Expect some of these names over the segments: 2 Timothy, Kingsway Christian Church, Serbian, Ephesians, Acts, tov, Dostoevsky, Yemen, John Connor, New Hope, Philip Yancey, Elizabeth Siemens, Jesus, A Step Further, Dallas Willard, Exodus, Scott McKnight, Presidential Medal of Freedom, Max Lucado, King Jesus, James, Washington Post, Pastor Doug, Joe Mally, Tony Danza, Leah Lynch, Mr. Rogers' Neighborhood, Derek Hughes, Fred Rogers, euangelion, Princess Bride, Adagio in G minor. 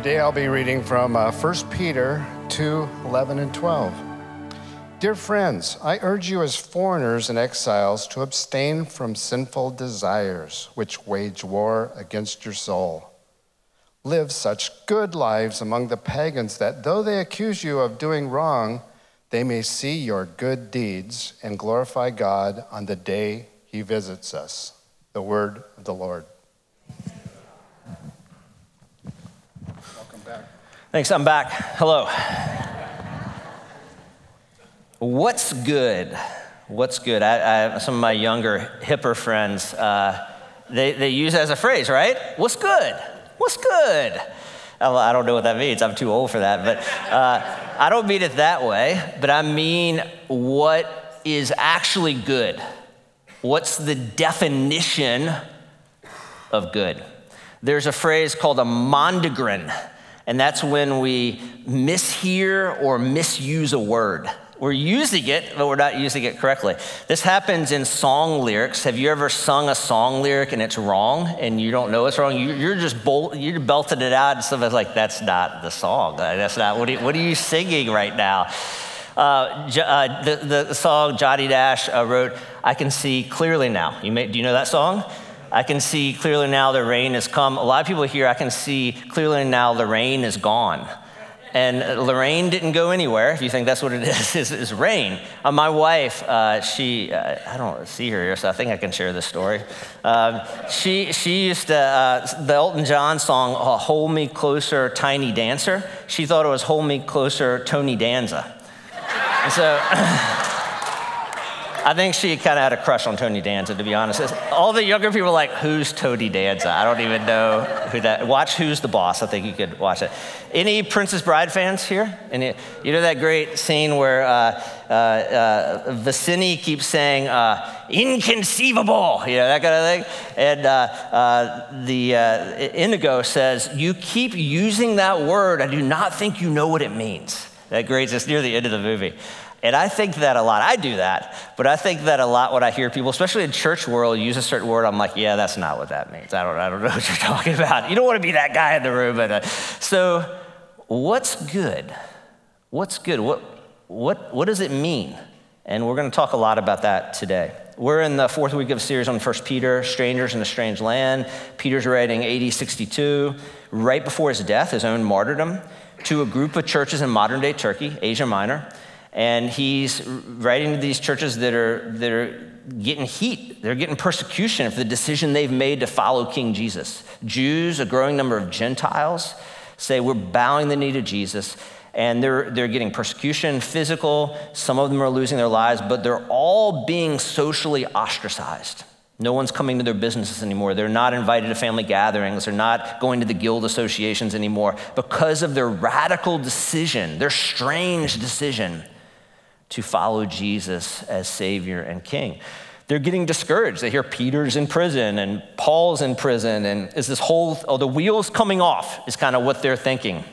Today I'll be reading from 1 Peter 2:11 and 12. Dear friends, I urge you as foreigners and exiles to abstain from sinful desires which wage war against your soul. Live such good lives among the pagans that though they accuse you of doing wrong, they may see your good deeds and glorify God on the day he visits us. The word of the Lord. Welcome back. Thanks, I'm back. Hello. What's good? What's good? I some of my younger, hipper friends, they use it as a phrase, right? What's good? What's good? I don't know what that means. I'm too old for that. But I don't mean it that way. But I mean what is actually good. What's the definition of good? There's a phrase called a mondegreen. And that's when we mishear or misuse a word. We're using it, but we're not using it correctly. This happens in song lyrics. Have you ever sung a song lyric and it's wrong and you don't know it's wrong? You're just you're belting it out and somebody's like, that's not the song. That's not, what are you singing right now? The song Johnny Dash wrote, I Can See Clearly Now. Do you know that song? I can see clearly now the rain has come. A lot of people here, I can see clearly now the rain is gone. And Lorraine didn't go anywhere, if you think that's what it is rain. My wife, I don't see her here, so I think I can share this story. She used to, the Elton John song, Hold Me Closer, Tiny Dancer. She thought it was Hold Me Closer, Tony Danza. And so I think she kind of had a crush on Tony Danza, to be honest. All the younger people are like, who's Tony Danza? I don't even know who that, watch Who's the Boss. I think you could watch it. Any Princess Bride fans here? Any, you know that great scene where Vizzini keeps saying, inconceivable, you know, that kind of thing? And Inigo says, you keep using that word. I do not think you know what it means. That grades us near the end of the movie. And I think that a lot. I do that, but I think that a lot when I hear people, especially in church world, use a certain word, I'm like, yeah, that's not what that means. I don't know what you're talking about. You don't want to be that guy in the room. But, so what's good? What's good? What does it mean? And we're going to talk a lot about that today. We're in the fourth week of a series on 1 Peter, Strangers in a Strange Land. Peter's writing AD 62, right before his death, his own martyrdom, to a group of churches in modern-day Turkey, Asia Minor. And he's writing to these churches that are getting heat. They're getting persecution for the decision they've made to follow King Jesus. Jews, a growing number of Gentiles, say we're bowing the knee to Jesus. And they're getting persecution, physical. Some of them are losing their lives, but they're all being socially ostracized. No one's coming to their businesses anymore. They're not invited to family gatherings. They're not going to the guild associations anymore because of their radical decision, their strange decision to follow Jesus as Savior and King. They're getting discouraged. They hear Peter's in prison and Paul's in prison, and is this whole, the wheels coming off is kind of what they're thinking.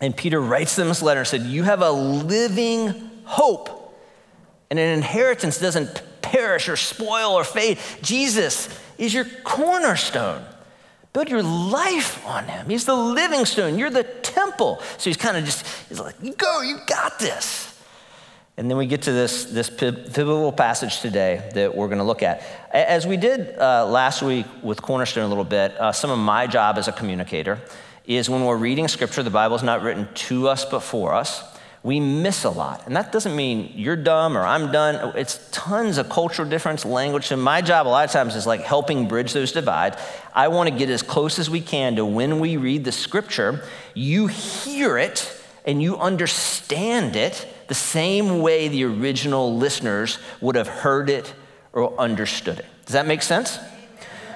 And Peter writes them this letter and said, you have a living hope, and an inheritance doesn't perish or spoil or fade. Jesus is your cornerstone. Build your life on him. He's the living stone. You're the temple. So he's kind of just, he's like, go, you got this. And then we get to this pivotal passage today that we're going to look at. As we did last week with Cornerstone a little bit, some of my job as a communicator is when we're reading scripture, the Bible's not written to us but for us. We miss a lot. And that doesn't mean you're dumb or I'm done. It's tons of cultural difference, language. And my job a lot of times is like helping bridge those divides. I want to get as close as we can to when we read the scripture, you hear it and you understand it the same way the original listeners would have heard it or understood it. Does that make sense?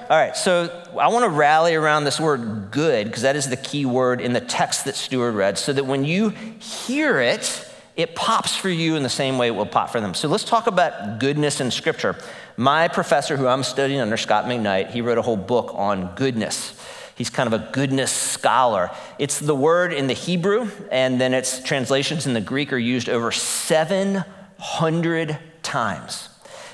All right, so I want to rally around this word good, because that is the key word in the text that Stuart read, so that when you hear it, it pops for you in the same way it will pop for them. So let's talk about goodness in scripture. My professor who I'm studying under, Scott McKnight, he wrote a whole book on goodness. He's kind of a goodness scholar. It's the word in the Hebrew, and then its translations in the Greek are used over 700 times.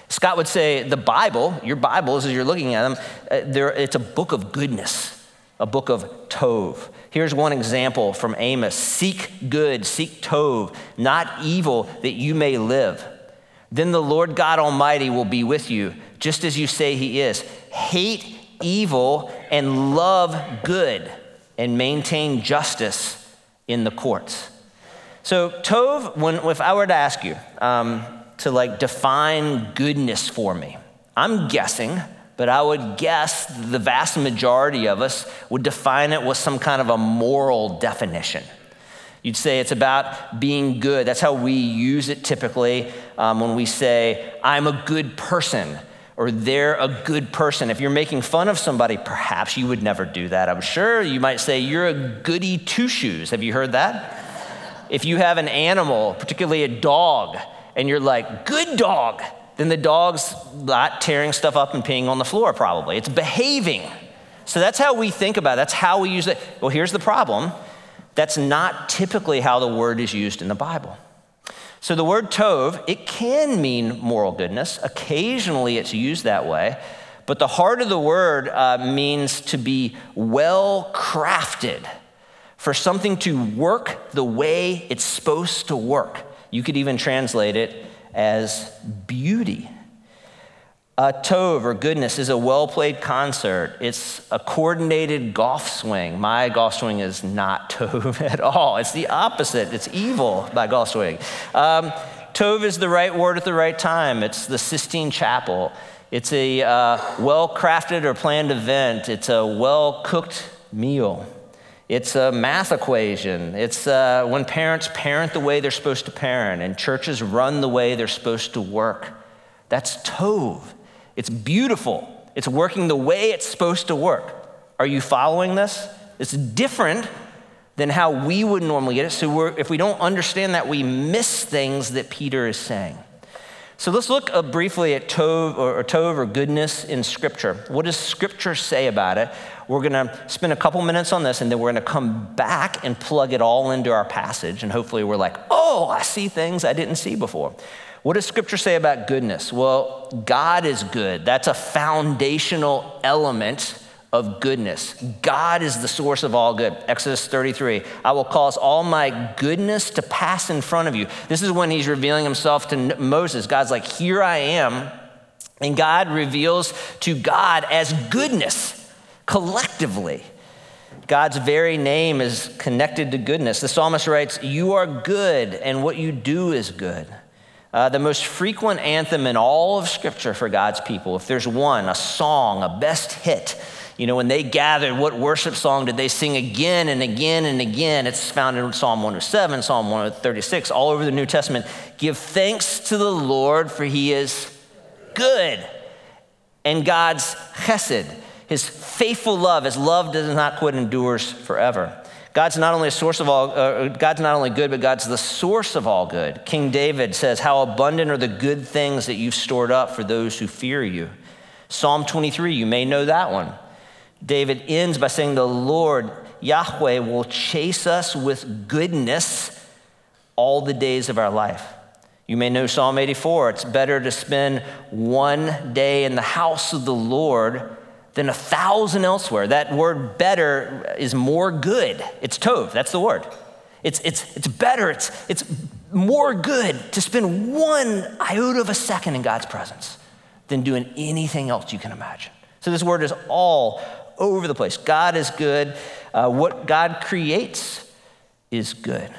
Scott would say the Bible, your Bibles as you're looking at them, it's a book of goodness. a book of Tov. Here's one example from Amos. Seek good, seek Tov, not evil, that you may live. Then the Lord God Almighty will be with you, just as you say he is. Hate evil and love good, and maintain justice in the courts. So Tov, if I were to ask you to define goodness for me, I'm guessing, but I would guess the vast majority of us would define it with some kind of a moral definition. You'd say it's about being good. That's how we use it typically when we say, I'm a good person, or they're a good person. If you're making fun of somebody, perhaps you would never do that. I'm sure you might say, you're a goody two-shoes. Have you heard that? If you have an animal, particularly a dog, and you're like, good dog, then the dog's not tearing stuff up and peeing on the floor probably. It's behaving. So that's how we think about it. That's how we use it. Well, here's the problem. That's not typically how the word is used in the Bible. So the word tov, it can mean moral goodness. Occasionally it's used that way, but the heart of the word means to be well crafted, for something to work the way it's supposed to work. You could even translate it as beauty. A tov, or goodness, is a well-played concert. It's a coordinated golf swing. My golf swing is not tov at all. It's the opposite. It's evil, by golf swing. Tov is the right word at the right time. It's the Sistine Chapel. It's a well-crafted or planned event. It's a well-cooked meal. It's a math equation. It's when parents parent the way they're supposed to parent, and churches run the way they're supposed to work. That's tov. It's beautiful. It's working the way it's supposed to work. Are you following this? It's different than how we would normally get it. So if we don't understand that, we miss things that Peter is saying. So let's look briefly at tov or goodness in Scripture. What does Scripture say about it? We're gonna spend a couple minutes on this, and then we're gonna come back and plug it all into our passage, and hopefully we're like, oh, I see things I didn't see before. What does Scripture say about goodness? Well, God is good. That's a foundational element of goodness. God is the source of all good. Exodus 33, I will cause all my goodness to pass in front of you. This is when he's revealing himself to Moses. God's like, here I am. And God reveals to God as goodness collectively. God's very name is connected to goodness. The psalmist writes, you are good, and what you do is good. The most frequent anthem in all of Scripture for God's people, if there's one, a song, a best hit, when they gathered, what worship song did they sing again and again and again? It's found in Psalm 107, Psalm 136, all over the New Testament. Give thanks to the Lord, for he is good. And God's chesed, his faithful love, his love does not quit, endures forever. God's not only a source of all, God's not only good, but God's the source of all good. King David says, how abundant are the good things that you've stored up for those who fear you. Psalm 23, you may know that one. David ends by saying, the Lord, Yahweh, will chase us with goodness all the days of our life. You may know Psalm 84. It's better to spend one day in the house of the Lord than 1,000 elsewhere. That word better is more good. It's tov, that's the word. It's better, it's more good to spend one iota of a second in God's presence than doing anything else you can imagine. So this word is all over the place. God is good. What God creates is good.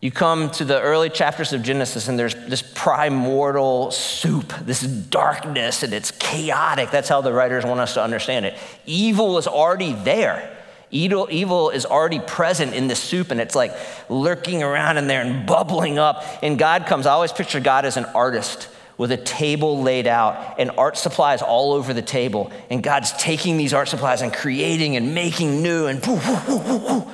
You come to the early chapters of Genesis, and there's this primordial soup, this darkness, and it's chaotic. That's how the writers want us to understand it. Evil is already there. Evil is already present in the soup, and it's like lurking around in there and bubbling up. And God comes. I always picture God as an artist, with a table laid out and art supplies all over the table. And God's taking these art supplies and creating and making new, and woo, woo, woo, woo, woo.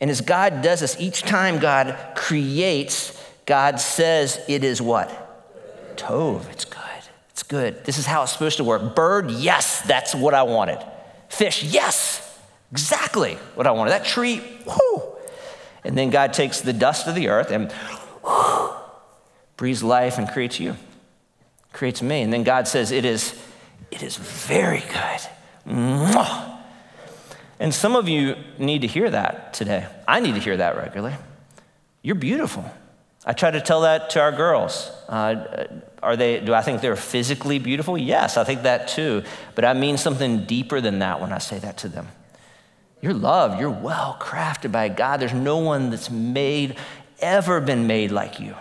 And as God does this, each time God creates, God says it is what? Tov, it's good, it's good. This is how it's supposed to work. Bird, yes, that's what I wanted. Fish, yes, exactly what I wanted. That tree, woo. And then God takes the dust of the earth and woo, breathes life and creates you. Creates me. And then God says, it is very good. Mwah. And some of you need to hear that today. I need to hear that regularly. You're beautiful. I try to tell that to our girls. Do I think they're physically beautiful? Yes, I think that too. But I mean something deeper than that when I say that to them. You're loved. You're well crafted by God. There's no one that's ever been made like you.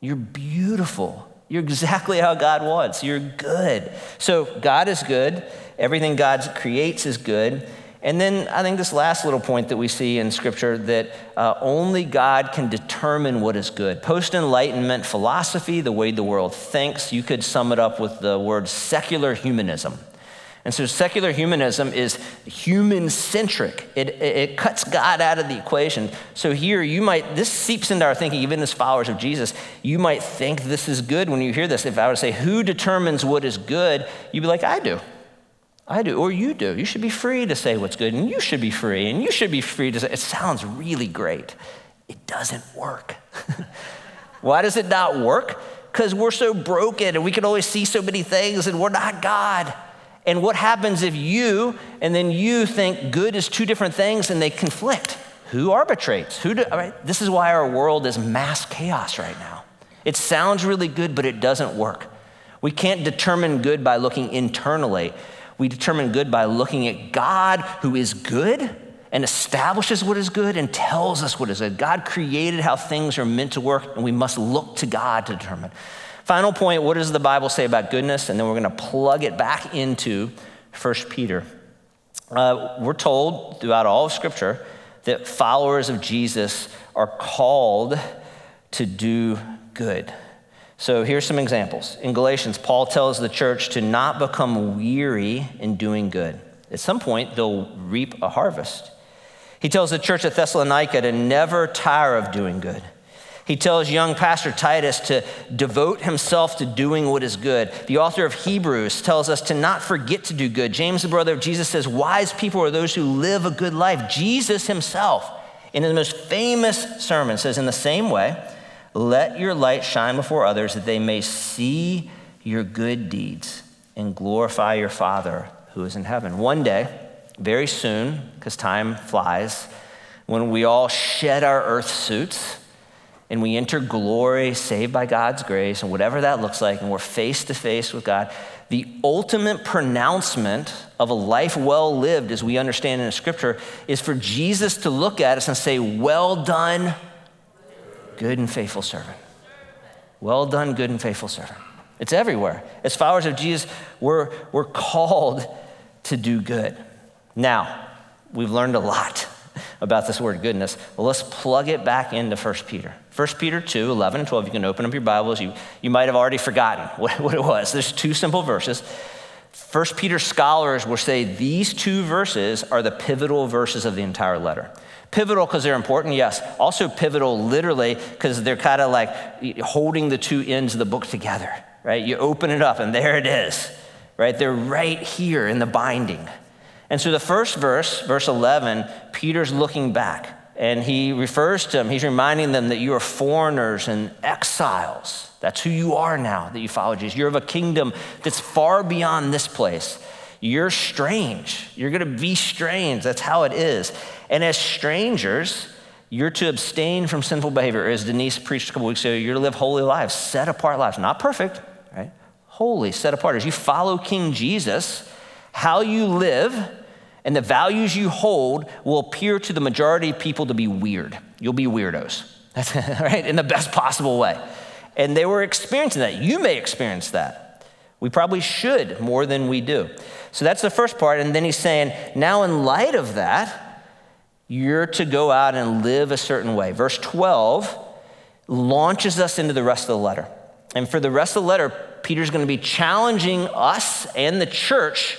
You're beautiful. You're exactly how God wants. You're good. So God is good. Everything God creates is good. And then I think this last little point that we see in Scripture, that only God can determine what is good. Post-Enlightenment philosophy, the way the world thinks, you could sum it up with the word secular humanism. And so secular humanism is human-centric. It cuts God out of the equation. So here this seeps into our thinking, even as followers of Jesus. You might think this is good when you hear this. If I were to say, who determines what is good? You'd be like, I do, or you do. You should be free to say what's good, and you should be free, to say. It sounds really great. It doesn't work. Why does it not work? Because we're so broken, and we can always see so many things, and we're not God. And what happens if you, and then you think good is two different things, and they conflict? Who arbitrates? This is why our world is mass chaos right now. It sounds really good, but it doesn't work. We can't determine good by looking internally. We determine good by looking at God, who is good and establishes what is good and tells us what is good. God created how things are meant to work, and we must look to God to determine. Final point, what does the Bible say about goodness? And then we're going to plug it back into 1 Peter. We're told throughout all of Scripture that followers of Jesus are called to do good. So here's some examples. In Galatians, Paul tells the church to not become weary in doing good. At some point, they'll reap a harvest. He tells the church at Thessalonica to never tire of doing good. He tells young pastor Titus to devote himself to doing what is good. The author of Hebrews tells us to not forget to do good. James, the brother of Jesus, says, wise people are those who live a good life. Jesus himself, in his most famous sermon, says, in the same way, let your light shine before others that they may see your good deeds and glorify your Father who is in heaven. One day, very soon, because time flies, when we all shed our earth suits and we enter glory saved by God's grace and whatever that looks like, and we're face to face with God, the ultimate pronouncement of a life well lived, as we understand in the Scripture, is for Jesus to look at us and say, well done, good and faithful servant. Well done, good and faithful servant. It's everywhere. As followers of Jesus, we're called to do good. Now, we've learned a lot about this word goodness. Well, let's plug it back into 1 Peter. 1 Peter 2, 11 and 12, you can open up your Bibles. You might have already forgotten what it was. There's two simple verses. 1 Peter scholars will say these two verses are the pivotal verses of the entire letter. Pivotal because they're important, yes. Also pivotal literally because they're kind of like holding the two ends of the book together, right? You open it up and there it is, right? They're right here in the binding. And so the first verse, verse 11, Peter's looking back and he refers to them, he's reminding them that you are foreigners and exiles. That's who you are now that you follow Jesus. You're of a kingdom that's far beyond this place. You're strange. You're going to be strange. That's how it is. And as strangers, you're to abstain from sinful behavior. As Denise preached a couple weeks ago, you're to live holy lives, set apart lives. Not perfect, right? Holy, set apart. As you follow King Jesus, how you live and the values you hold will appear to the majority of people to be weird. You'll be weirdos, right? In the best possible way. And they were experiencing that. You may experience that. We probably should more than we do. So that's the first part. And then he's saying, now in light of that, you're to go out and live a certain way. Verse 12 launches us into the rest of the letter. And for the rest of the letter, Peter's going to be challenging us and the church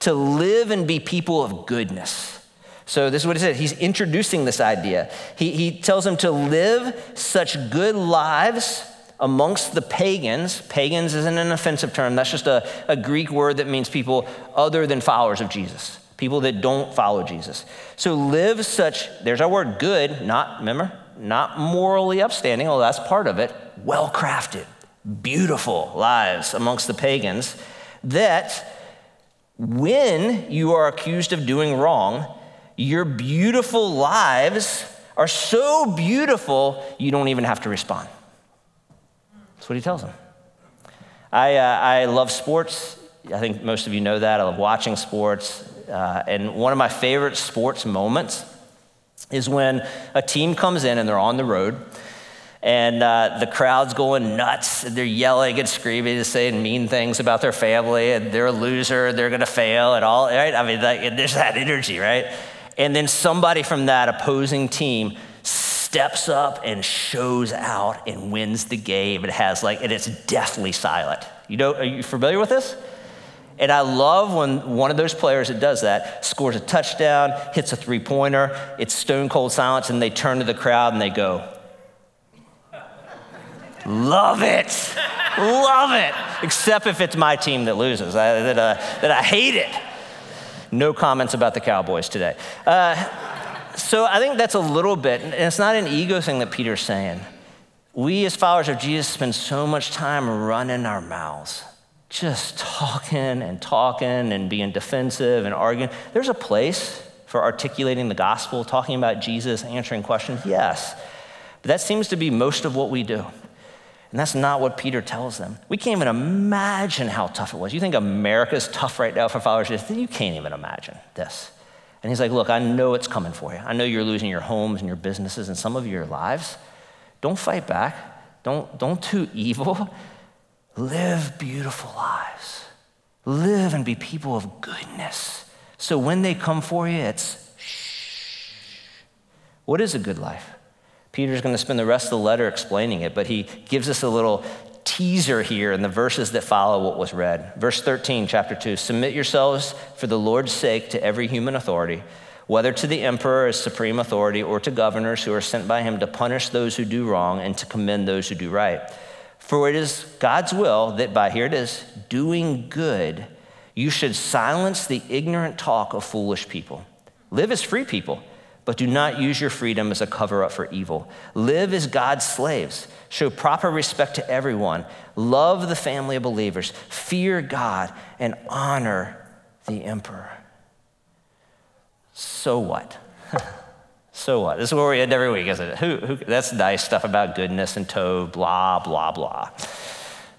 to live and be people of goodness. So this is what he said. He's introducing this idea. He tells them to live such good lives amongst the pagans. Pagans isn't an offensive term. That's just a Greek word that means people other than followers of Jesus, people that don't follow Jesus. So live such, there's our word good, not morally upstanding, although that's part of it, well-crafted, beautiful lives amongst the pagans, that when you are accused of doing wrong, Your beautiful lives are so beautiful, you don't even have to respond. That's what he tells them. I love sports. I think most of you know that. I love watching sports. And one of my favorite sports moments is when a team comes in and they're on the road and the crowd's going nuts. They're yelling and screaming and saying mean things about their family and they're a loser, they're gonna fail and all, right? I mean, like, there's that energy, right? And then somebody from that opposing team steps up and shows out and wins the game. It has like, and it's deathly silent. You know, are you familiar with this? And I love when one of those players that does that scores a touchdown, hits a three-pointer, it's stone cold silence, and they turn to the crowd and they go, love it, love it. Except if it's my team that loses, I hate it. No comments about the Cowboys today. So I think that's a little bit, and it's not an ego thing that Peter's saying. We as followers of Jesus spend so much time running our mouths, just talking and being defensive and arguing. There's a place for articulating the gospel, talking about Jesus, answering questions, yes. But that seems to be most of what we do. And that's not what Peter tells them. We can't even imagine how tough it was. You think America's tough right now for followers of Jesus? You can't even imagine this. And he's like, look, I know it's coming for you. I know you're losing your homes and your businesses and some of your lives. Don't fight back. Don't do evil. Live beautiful lives. Live and be people of goodness. So when they come for you, it's shh. What is a good life? Peter's going to spend the rest of the letter explaining it, but he gives us a little teaser here in the verses that follow what was read. Verse 13, chapter 2, submit yourselves for the Lord's sake to every human authority, whether to the emperor as supreme authority or to governors who are sent by him to punish those who do wrong and to commend those who do right. For it is God's will that by, here it is, doing good, you should silence the ignorant talk of foolish people. Live as free people, but do not use your freedom as a cover up for evil. Live as God's slaves. Show proper respect to everyone. Love the family of believers. Fear God and honor the emperor. So what? So what? This is where we end every week, isn't it? That's nice stuff about goodness and Tov, blah, blah, blah.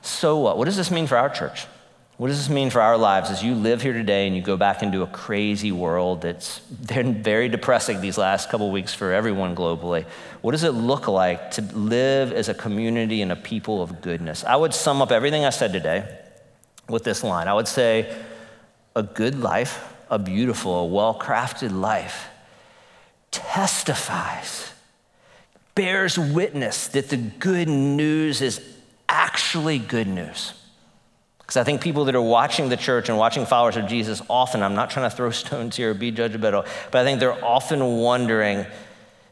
So what? What does this mean for our church? What does this mean for our lives as you live here today and you go back into a crazy world that's been very depressing these last couple weeks for everyone globally? What does it look like to live as a community and a people of goodness? I would sum up everything I said today with this line. I would say a good life, a beautiful, a well-crafted life testifies, bears witness that the good news is actually good news. Because I think people that are watching the church and watching followers of Jesus often, I'm not trying to throw stones here or be judgmental, but I think they're often wondering,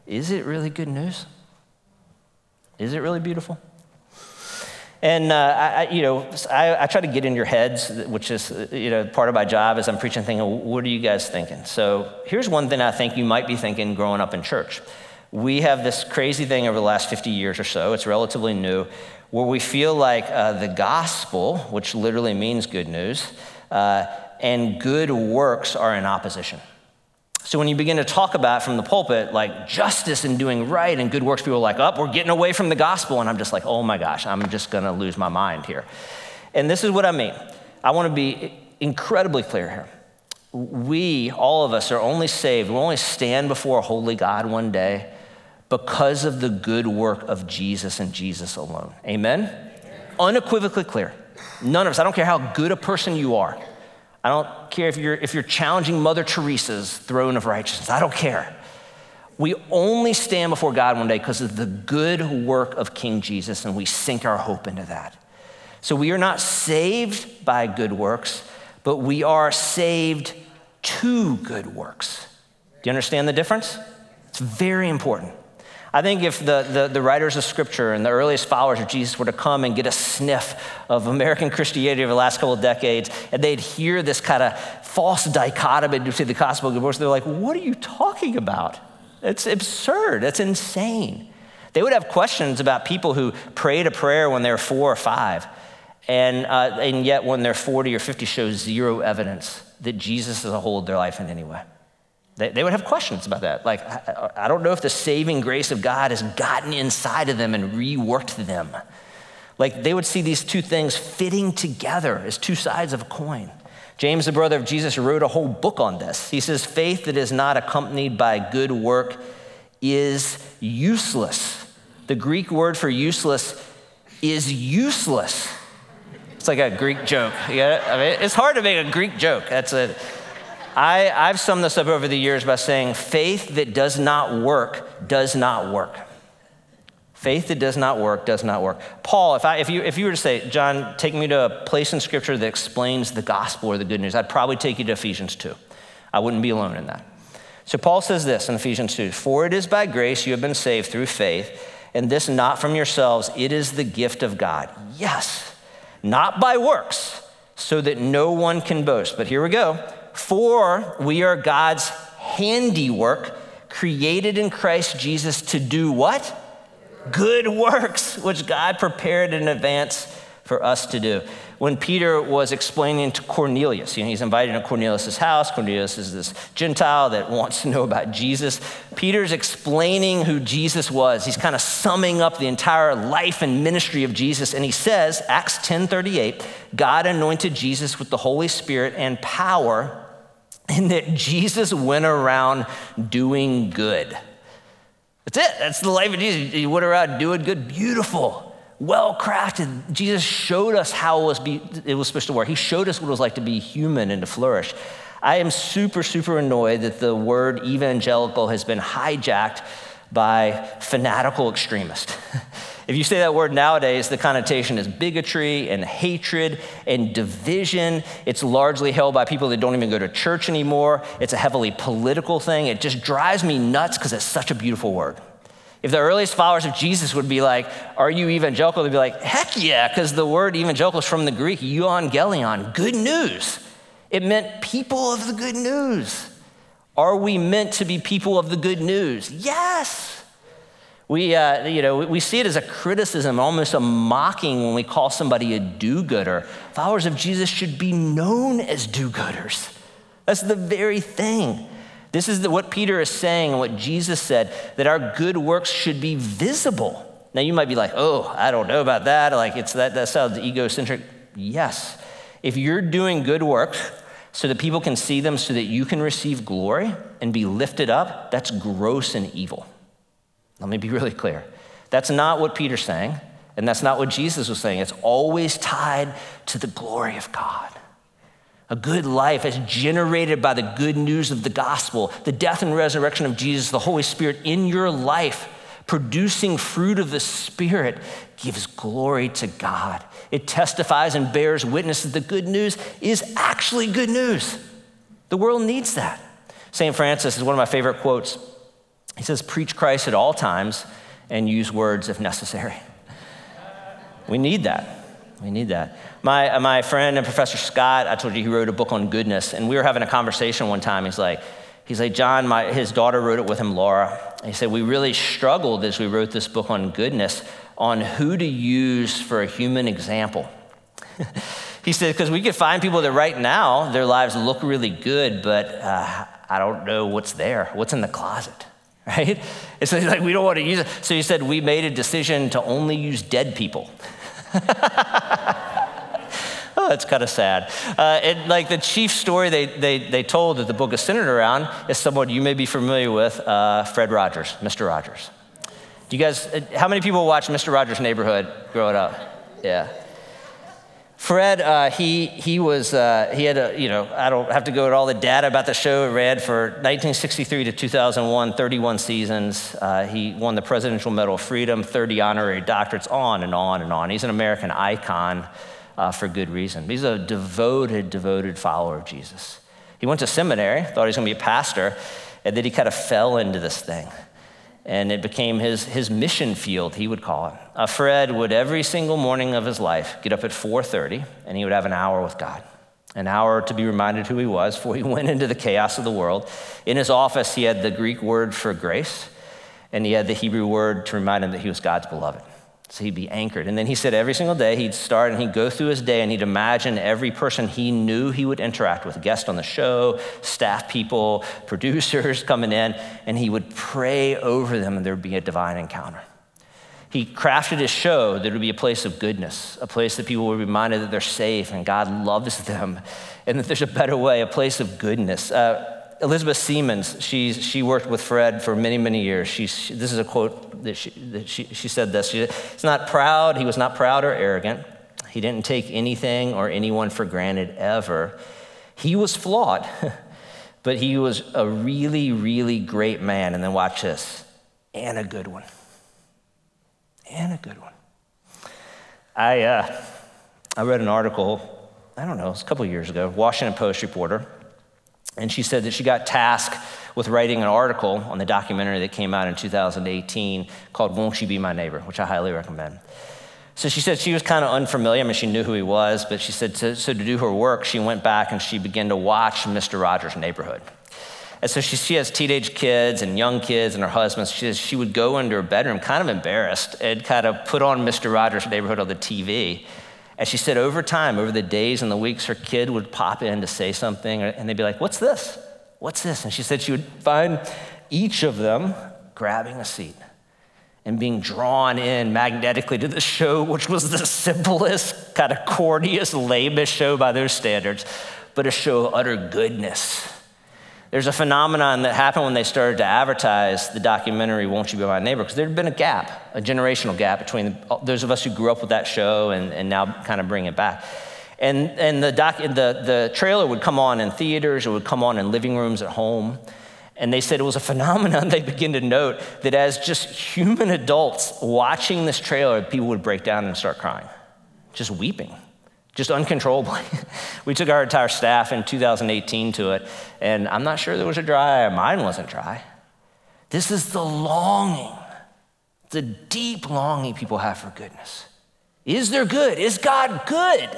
is it really good news? Is it really beautiful? And I try to get in your heads, which is part of my job as I'm preaching, thinking, what are you guys thinking? So here's one thing I think you might be thinking growing up in church. We have this crazy thing over the last 50 years or so, it's relatively new, where we feel like the gospel, which literally means good news, and good works are in opposition. So when you begin to talk about from the pulpit, like justice and doing right and good works, people are like, oh, we're getting away from the gospel. And I'm just like, oh my gosh, I'm just gonna lose my mind here. And this is what I mean. I wanna be incredibly clear here. We, all of us, are only saved. We'll only stand before a holy God one day because of the good work of Jesus and Jesus alone. Amen? Amen. Unequivocally clear. None of us, I don't care how good a person you are. I don't care if you're challenging Mother Teresa's throne of righteousness. I don't care. We only stand before God one day because of the good work of King Jesus, and we sink our hope into that. So we are not saved by good works, but we are saved to good works. Do you understand the difference? It's very important. I think if the writers of scripture and the earliest followers of Jesus were to come and get a sniff of American Christianity over the last couple of decades, and they'd hear this kind of false dichotomy between the gospel and good works, they're like, what are you talking about? It's absurd, it's insane. They would have questions about people who prayed a prayer when they were 4 or 5, and yet when they're 40 or 50 show zero evidence that Jesus has a hold of their life in any way. They would have questions about that. Like, I don't know if the saving grace of God has gotten inside of them and reworked them. Like, they would see these two things fitting together as two sides of a coin. James, the brother of Jesus, wrote a whole book on this. He says, faith that is not accompanied by good work is useless. The Greek word for useless is useless. It's like a Greek joke. Yeah, I mean, it's hard to make a Greek joke. I've summed this up over the years by saying, faith that does not work does not work. Faith that does not work does not work. Paul, if you were to say, John, take me to a place in Scripture that explains the gospel or the good news, I'd probably take you to Ephesians 2. I wouldn't be alone in that. So Paul says this in Ephesians 2, for it is by grace you have been saved through faith, and this not from yourselves, it is the gift of God. Yes, not by works, so that no one can boast. But here we go. For we are God's handiwork, created in Christ Jesus to do what? Good works, which God prepared in advance for us to do. When Peter was explaining to Cornelius, he's invited to Cornelius' house. Cornelius is this Gentile that wants to know about Jesus. Peter's explaining who Jesus was. He's kind of summing up the entire life and ministry of Jesus. And he says, Acts 10:38, God anointed Jesus with the Holy Spirit and power, and that Jesus went around doing good. That's it. That's the life of Jesus. He went around doing good, beautiful, well-crafted. Jesus showed us how it was supposed to work. He showed us what it was like to be human and to flourish. I am super, super annoyed that the word evangelical has been hijacked by fanatical extremists. If you say that word nowadays, the connotation is bigotry and hatred and division. It's largely held by people that don't even go to church anymore. It's a heavily political thing. It just drives me nuts because it's such a beautiful word. If the earliest followers of Jesus would be like, are you evangelical? They'd be like, heck yeah, because the word evangelical is from the Greek euangelion, good news. It meant people of the good news. Are we meant to be people of the good news? Yes. We see it as a criticism, almost a mocking when we call somebody a do-gooder. Followers of Jesus should be known as do-gooders. That's the very thing. This is what Peter is saying and what Jesus said, that our good works should be visible. Now you might be like, oh, I don't know about that. Like that sounds egocentric. Yes, if you're doing good works so that people can see them so that you can receive glory and be lifted up, that's gross and evil. Let me be really clear. That's not what Peter's saying, and that's not what Jesus was saying. It's always tied to the glory of God. A good life is generated by the good news of the gospel, the death and resurrection of Jesus, the Holy Spirit in your life, producing fruit of the Spirit gives glory to God. It testifies and bears witness that the good news is actually good news. The world needs that. St. Francis is one of my favorite quotes. He says, preach Christ at all times and use words if necessary. We need that. We need that. My friend and Professor Scott, I told you he wrote a book on goodness, and we were having a conversation one time. He's like, John, his daughter wrote it with him, Laura. And he said, we really struggled as we wrote this book on goodness on who to use for a human example. He said, because we could find people that right now, their lives look really good, but I don't know what's there, what's in the closet. Right? It's like, we don't want to use it. So he said, we made a decision to only use dead people. Oh, that's kind of sad. The chief story they told that the book is centered around is someone you may be familiar with, Fred Rogers, Mr. Rogers. Do you guys, how many people watched Mr. Rogers' Neighborhood growing up? Yeah. Fred, he had I don't have to go into all the data about the show. It ran for 1963 to 2001, 31 seasons. He won the Presidential Medal of Freedom, 30 honorary doctorates, on and on and on. He's an American icon for good reason. He's a devoted follower of Jesus. He went to seminary, thought he was going to be a pastor, and then he kind of fell into this thing. And it became his mission field, he would call it. Fred would every single morning of his life get up at 4:30, and he would have an hour with God, an hour to be reminded who he was before he went into the chaos of the world. In his office, he had the Greek word for grace, and he had the Hebrew word to remind him that he was God's beloved. So he'd be anchored. And then he said every single day he'd start and he'd go through his day and he'd imagine every person he knew he would interact with, guests on the show, staff people, producers coming in, and he would pray over them and there'd be a divine encounter. He crafted his show that it would be a place of goodness, a place that people were reminded that they're safe and God loves them and that there's a better way, a place of goodness. Elizabeth Siemens, she worked with Fred for many, many years. This is a quote that she said this. She said, "It's not proud. He was not proud or arrogant. He didn't take anything or anyone for granted ever. He was flawed, but he was a really, really great man." And then watch this. And a good one. And a good one. I read an article, I don't know, it was a couple of years ago, Washington Post reporter. And she said that she got tasked with writing an article on the documentary that came out in 2018 called Won't You Be My Neighbor, which I highly recommend. So she said she was kind of unfamiliar. I mean, she knew who he was, but she said, so to do her work, she went back and she began to watch Mr. Rogers' Neighborhood. And so she has teenage kids and young kids and her husband. She would go into her bedroom kind of embarrassed and kind of put on Mr. Rogers' Neighborhood on the TV. And she said over time, over the days and the weeks, her kid would pop in to say something and they'd be like, "What's this? What's this?" And she said she would find each of them grabbing a seat and being drawn in magnetically to the show, which was the simplest, kind of corniest, lamest show by their standards, but a show of utter goodness. There's a phenomenon that happened when they started to advertise the documentary Won't You Be My Neighbor, because there had been a gap, a generational gap between those of us who grew up with that show and now kind of bring it back. And the trailer would come on in theaters, it would come on in living rooms at home, and they said it was a phenomenon they began to note that as just human adults watching this trailer, people would break down and start crying, just weeping. Just uncontrollably. We took our entire staff in 2018 to it, and I'm not sure there was a dry eye. Mine wasn't dry. This is the longing, the deep longing people have for goodness. Is there good? Is God good?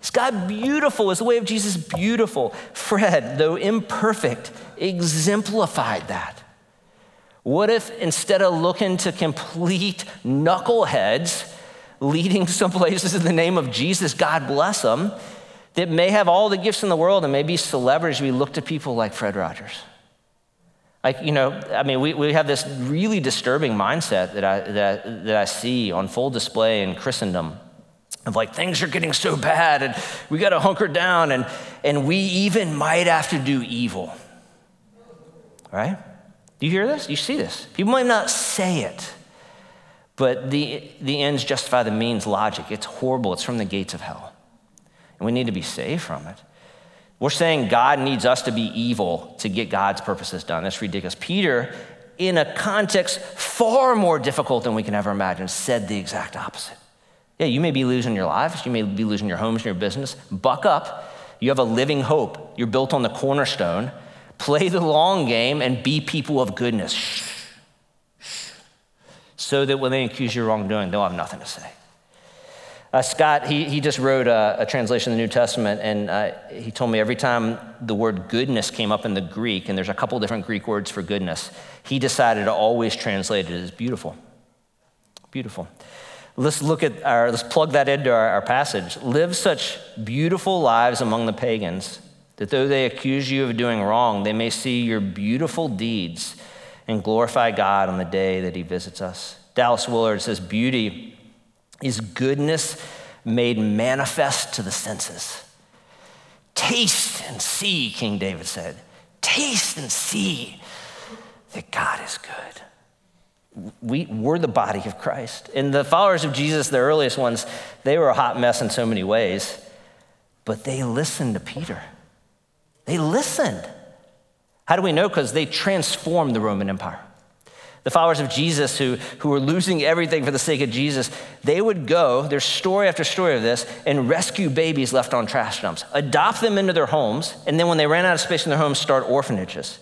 Is God beautiful? Is the way of Jesus beautiful? Fred, though imperfect, exemplified that. What if instead of looking to complete knuckleheads leading some places in the name of Jesus, God bless them, that may have all the gifts in the world and may be celebrities, we look to people like Fred Rogers. Like, you know, I mean, we have this really disturbing mindset that I see on full display in Christendom of like, things are getting so bad and we gotta hunker down and we even might have to do evil, right? Do you hear this? You see this. People might not say it, but the ends justify the means logic. It's horrible. It's from the gates of hell. And we need to be saved from it. We're saying God needs us to be evil to get God's purposes done. That's ridiculous. Peter, in a context far more difficult than we can ever imagine, said the exact opposite. Yeah, you may be losing your lives. You may be losing your homes and your business. Buck up. You have a living hope. You're built on the cornerstone. Play the long game and be people of goodness. So that when they accuse you of wrongdoing, they'll have nothing to say. Scott, he just wrote a translation of the New Testament, and he told me every time the word goodness came up in the Greek, and there's a couple different Greek words for goodness, he decided to always translate it as beautiful. Beautiful. Let's plug that into our passage. Live such beautiful lives among the pagans that though they accuse you of doing wrong, they may see your beautiful deeds and glorify God on the day that he visits us. Dallas Willard says, beauty is goodness made manifest to the senses. Taste and see, King David said. Taste and see that God is good. We're the body of Christ. And the followers of Jesus, the earliest ones, they were a hot mess in so many ways, but they listened to Peter. They listened. How do we know? Because they transformed the Roman Empire. The followers of Jesus who were losing everything for the sake of Jesus, they would go, there's story after story of this, and rescue babies left on trash dumps, adopt them into their homes, and then when they ran out of space in their homes, start orphanages.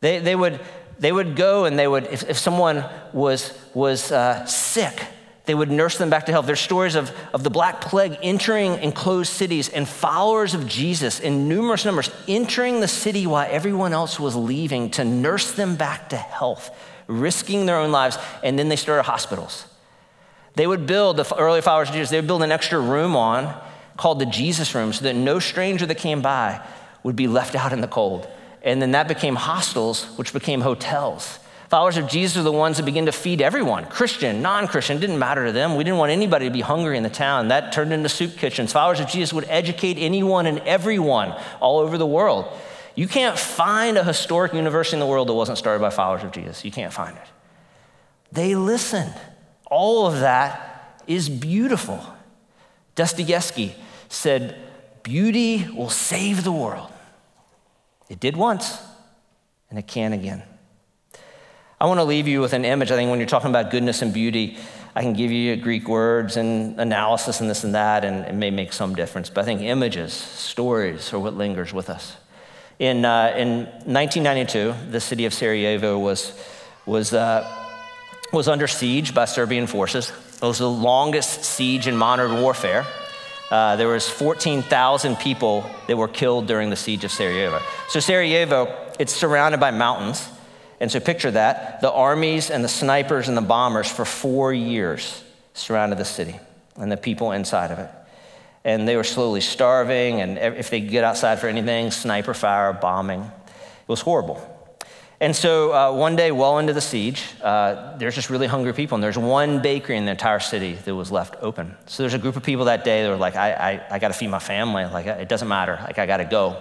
They would go and they would, if someone was sick, they would nurse them back to health. There's stories of the Black Plague entering enclosed cities and followers of Jesus in numerous numbers entering the city while everyone else was leaving to nurse them back to health, risking their own lives, and then they started hospitals. They would build, the early followers of Jesus, they would build an extra room on called the Jesus room so that no stranger that came by would be left out in the cold. And then that became hostels, which became hotels. Followers of Jesus are the ones that begin to feed everyone, Christian, non-Christian, didn't matter to them. We didn't want anybody to be hungry in the town. That turned into soup kitchens. Followers of Jesus would educate anyone and everyone all over the world. You can't find a historic university in the world that wasn't started by followers of Jesus. You can't find it. They listened. All of that is beautiful. Dostoevsky said, "Beauty will save the world." It did once, and it can again. I want to leave you with an image. I think when you're talking about goodness and beauty, I can give you Greek words and analysis and this and that, and it may make some difference. But I think images, stories, are what lingers with us. In 1992, the city of Sarajevo was under siege by Serbian forces. It was the longest siege in modern warfare. There was 14,000 people that were killed during the siege of Sarajevo. So Sarajevo, it's surrounded by mountains. And so picture that, the armies and the snipers and the bombers for 4 years surrounded the city and the people inside of it. And they were slowly starving, and if they could get outside for anything, sniper fire, bombing. It was horrible. And so one day, well into the siege, there's just really hungry people, and there's one bakery in the entire city that was left open. So there's a group of people that day that were like, I gotta feed my family, like it doesn't matter, like I gotta go.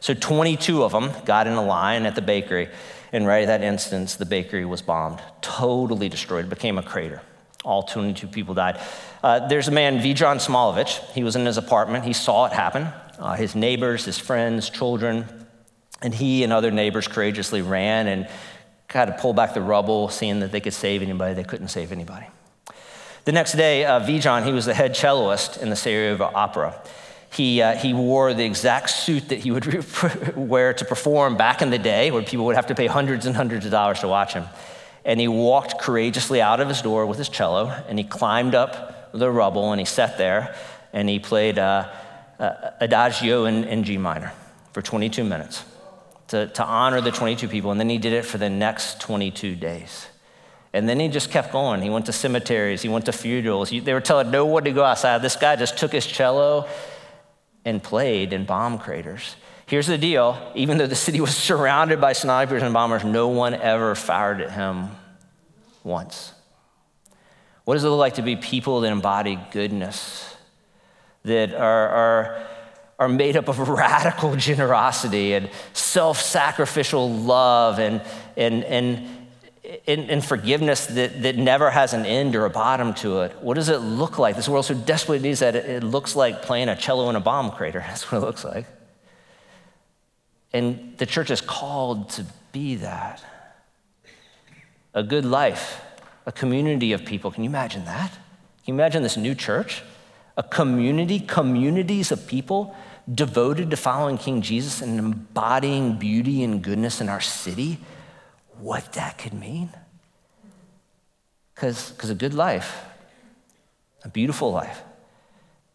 So 22 of them got in a line at the bakery, and right at that instance, the bakery was bombed, totally destroyed, became a crater. All 22 people died. There's a man, Vedran Smailovic. He was in his apartment. He saw it happen. His neighbors, his friends, children, and he and other neighbors courageously ran and tried to pull back the rubble, seeing that they could save anybody. They couldn't save anybody. The next day, Vedran, he was the head celloist in the Sarajevo Opera. He wore the exact suit that he would wear to perform back in the day, where people would have to pay hundreds and hundreds of dollars to watch him. And he walked courageously out of his door with his cello, and he climbed up the rubble, and he sat there, and he played Adagio in G minor for 22 minutes to honor the 22 people, and then he did it for the next 22 days. And then he just kept going. He went to cemeteries, he went to funerals. They were telling no one to go outside. This guy just took his cello and played in bomb craters. Here's the deal, even though the city was surrounded by snipers and bombers, no one ever fired at him once. What does it look like to be people that embody goodness, that are made up of radical generosity and self-sacrificial love and forgiveness that never has an end or a bottom to it? What does it look like? This world so desperately needs that it looks like playing a cello in a bomb crater. That's what it looks like. And the church is called to be that. A good life, a community of people. Can you imagine that? Can you imagine this new church? A community, communities of people devoted to following King Jesus and embodying beauty and goodness in our city. What that could mean? Because a good life, a beautiful life,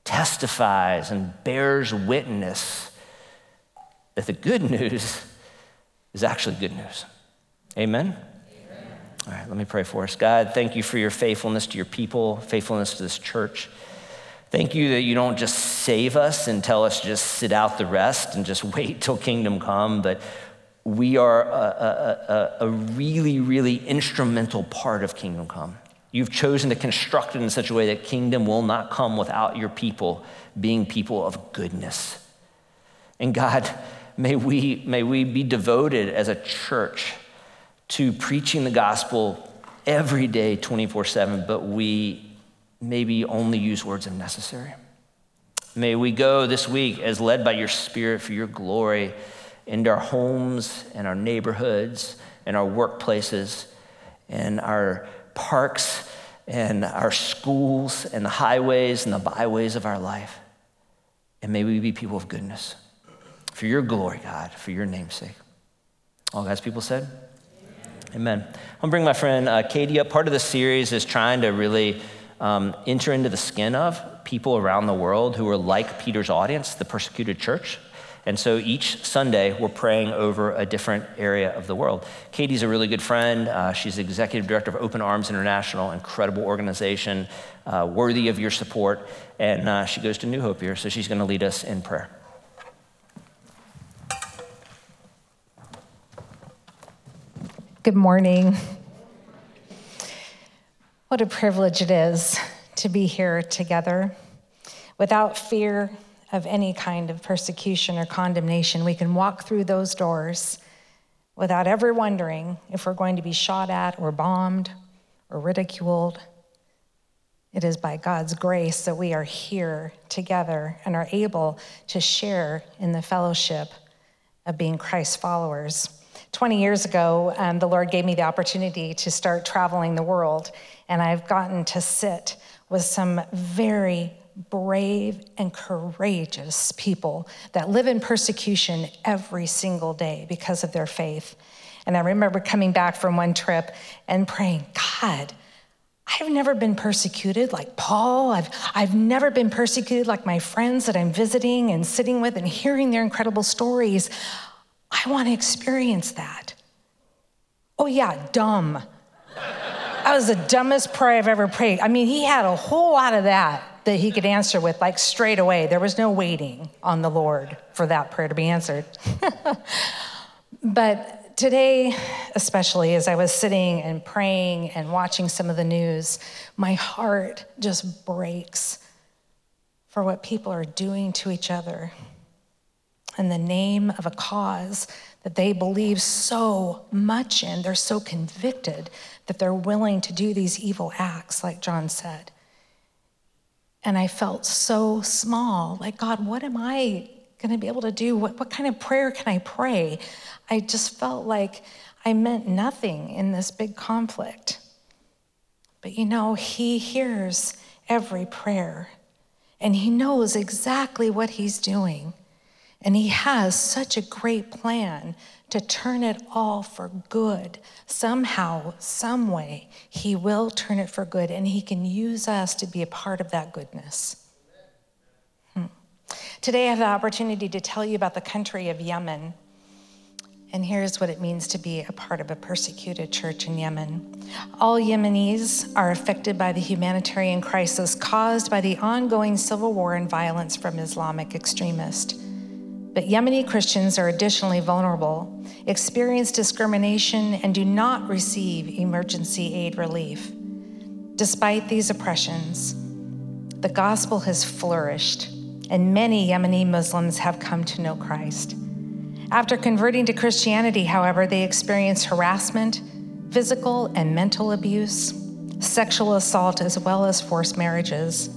testifies and bears witness that the good news is actually good news. Amen? Amen? All right, let me pray for us. God, thank you for your faithfulness to your people, faithfulness to this church. Thank you that you don't just save us and tell us to just sit out the rest and just wait till kingdom come, but we are a really, really instrumental part of kingdom come. You've chosen to construct it in such a way that kingdom will not come without your people being people of goodness. And God, may we be devoted as a church to preaching the gospel every day, 24/7, but we maybe only use words if necessary. May we go this week as led by your Spirit for your glory into our homes and our neighborhoods and our workplaces and our parks and our schools and the highways and the byways of our life. And may we be people of goodness. For your glory, God, for your name's sake. All God's people said, Amen. I'm gonna bring my friend Katie up. Part of this series is trying to really enter into the skin of people around the world who are like Peter's audience, the persecuted church. And so each Sunday, we're praying over a different area of the world. Katie's a really good friend. She's the executive director of Open Arms International, incredible organization, worthy of your support. And she goes to New Hope here, so she's going to lead us in prayer. Good morning. What a privilege it is to be here together. Without fear of any kind of persecution or condemnation, we can walk through those doors without ever wondering if we're going to be shot at or bombed or ridiculed. It is by God's grace that we are here together and are able to share in the fellowship of being Christ's followers. 20 years ago, the Lord gave me the opportunity to start traveling the world, and I've gotten to sit with some very brave and courageous people that live in persecution every single day because of their faith. And I remember coming back from one trip and praying, God, I've never been persecuted like Paul. I've never been persecuted like my friends that I'm visiting and sitting with and hearing their incredible stories. I want to experience that. Oh yeah, dumb. That was the dumbest prayer I've ever prayed. I mean, he had a whole lot of that he could answer with, like, straight away. There was no waiting on the Lord for that prayer to be answered. But today, especially as I was sitting and praying and watching some of the news, my heart just breaks for what people are doing to each other in the name of a cause that they believe so much in. They're so convicted that they're willing to do these evil acts, like John said. And I felt so small, like, God, what am I gonna be able to do? What kind of prayer can I pray? I just felt like I meant nothing in this big conflict. But you know, he hears every prayer, and he knows exactly what he's doing. And he has such a great plan to turn it all for good. Somehow, some way, he will turn it for good, and he can use us to be a part of that goodness. Today I have the opportunity to tell you about the country of Yemen. And here's what it means to be a part of a persecuted church in Yemen. All Yemenis are affected by the humanitarian crisis caused by the ongoing civil war and violence from Islamic extremists. But Yemeni Christians are additionally vulnerable, experience discrimination, and do not receive emergency aid relief. Despite these oppressions, the gospel has flourished, and many Yemeni Muslims have come to know Christ. After converting to Christianity, however, they experience harassment, physical and mental abuse, sexual assault, as well as forced marriages.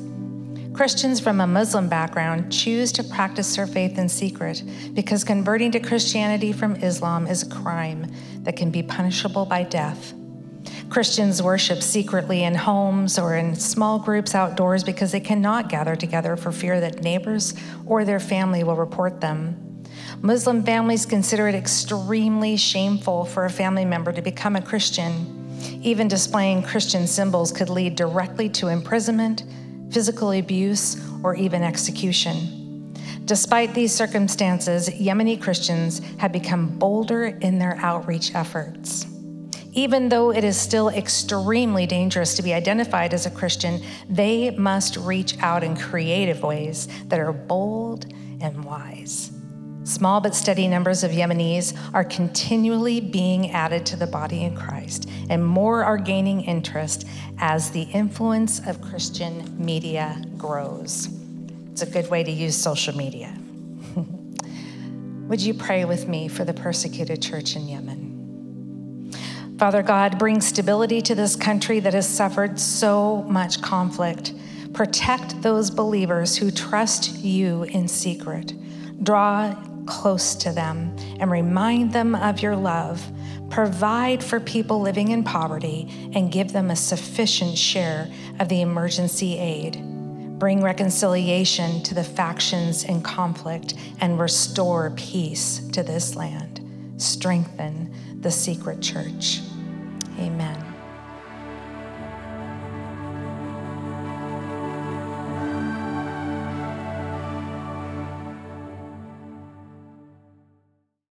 Christians from a Muslim background choose to practice their faith in secret because converting to Christianity from Islam is a crime that can be punishable by death. Christians worship secretly in homes or in small groups outdoors because they cannot gather together for fear that neighbors or their family will report them. Muslim families consider it extremely shameful for a family member to become a Christian. Even displaying Christian symbols could lead directly to imprisonment, physical abuse, or even execution. Despite these circumstances, Yemeni Christians have become bolder in their outreach efforts. Even though it is still extremely dangerous to be identified as a Christian, they must reach out in creative ways that are bold and wise. Small but steady numbers of Yemenis are continually being added to the body in Christ, and more are gaining interest as the influence of Christian media grows. It's a good way to use social media. Would you pray with me for the persecuted church in Yemen? Father God, bring stability to this country that has suffered so much conflict. Protect those believers who trust you in secret. Draw close to them and remind them of your love. Provide for people living in poverty and give them a sufficient share of the emergency aid. Bring reconciliation to the factions in conflict and restore peace to this land. Strengthen the secret church.